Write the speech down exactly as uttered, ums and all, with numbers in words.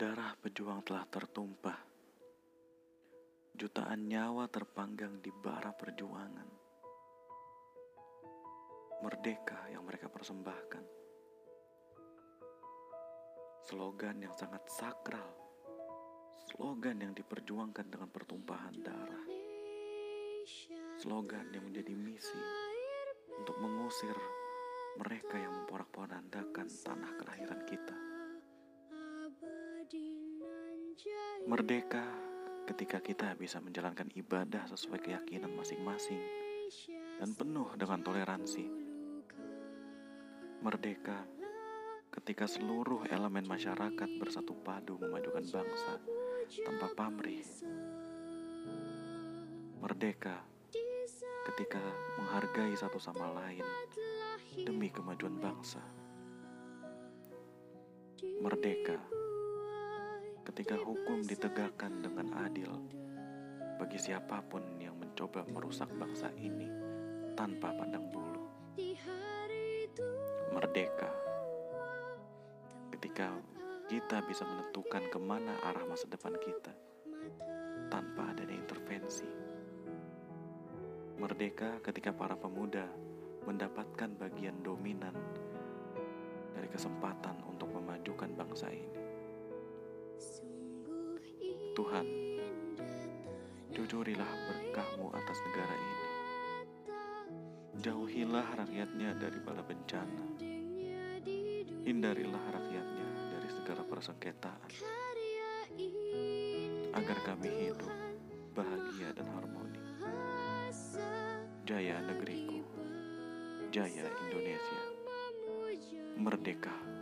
Darah pejuang telah tertumpah. Jutaan nyawa terpanggang di bara perjuangan. Merdeka yang mereka persembahkan. Slogan yang sangat sakral. Slogan yang diperjuangkan dengan pertumpahan darah. Slogan yang menjadi misi untuk mengusir mereka yang memporak-porandakan tanah kelahiran kita. Merdeka ketika kita bisa menjalankan ibadah sesuai keyakinan masing-masing dan penuh dengan toleransi. Merdeka ketika seluruh elemen masyarakat bersatu padu memajukan bangsa tanpa pamrih. Merdeka ketika menghargai satu sama lain demi kemajuan bangsa. Merdeka ketika hukum ditegakkan dengan adil bagi siapapun yang mencoba merusak bangsa ini tanpa pandang bulu. Merdeka ketika kita bisa menentukan kemana arah masa depan kita tanpa adanya intervensi. Merdeka ketika para pemuda mendapatkan bagian dominan dari kesempatan untuk memajukan bangsa ini. Tuhan, jujurilah berkah-Mu atas negara ini. Jauhilah rakyatnya dari bala bencana. Hindarilah rakyatnya dari segala persengketaan, agar kami hidup bahagia dan harmoni. Jaya negeriku, jaya Indonesia. Merdeka.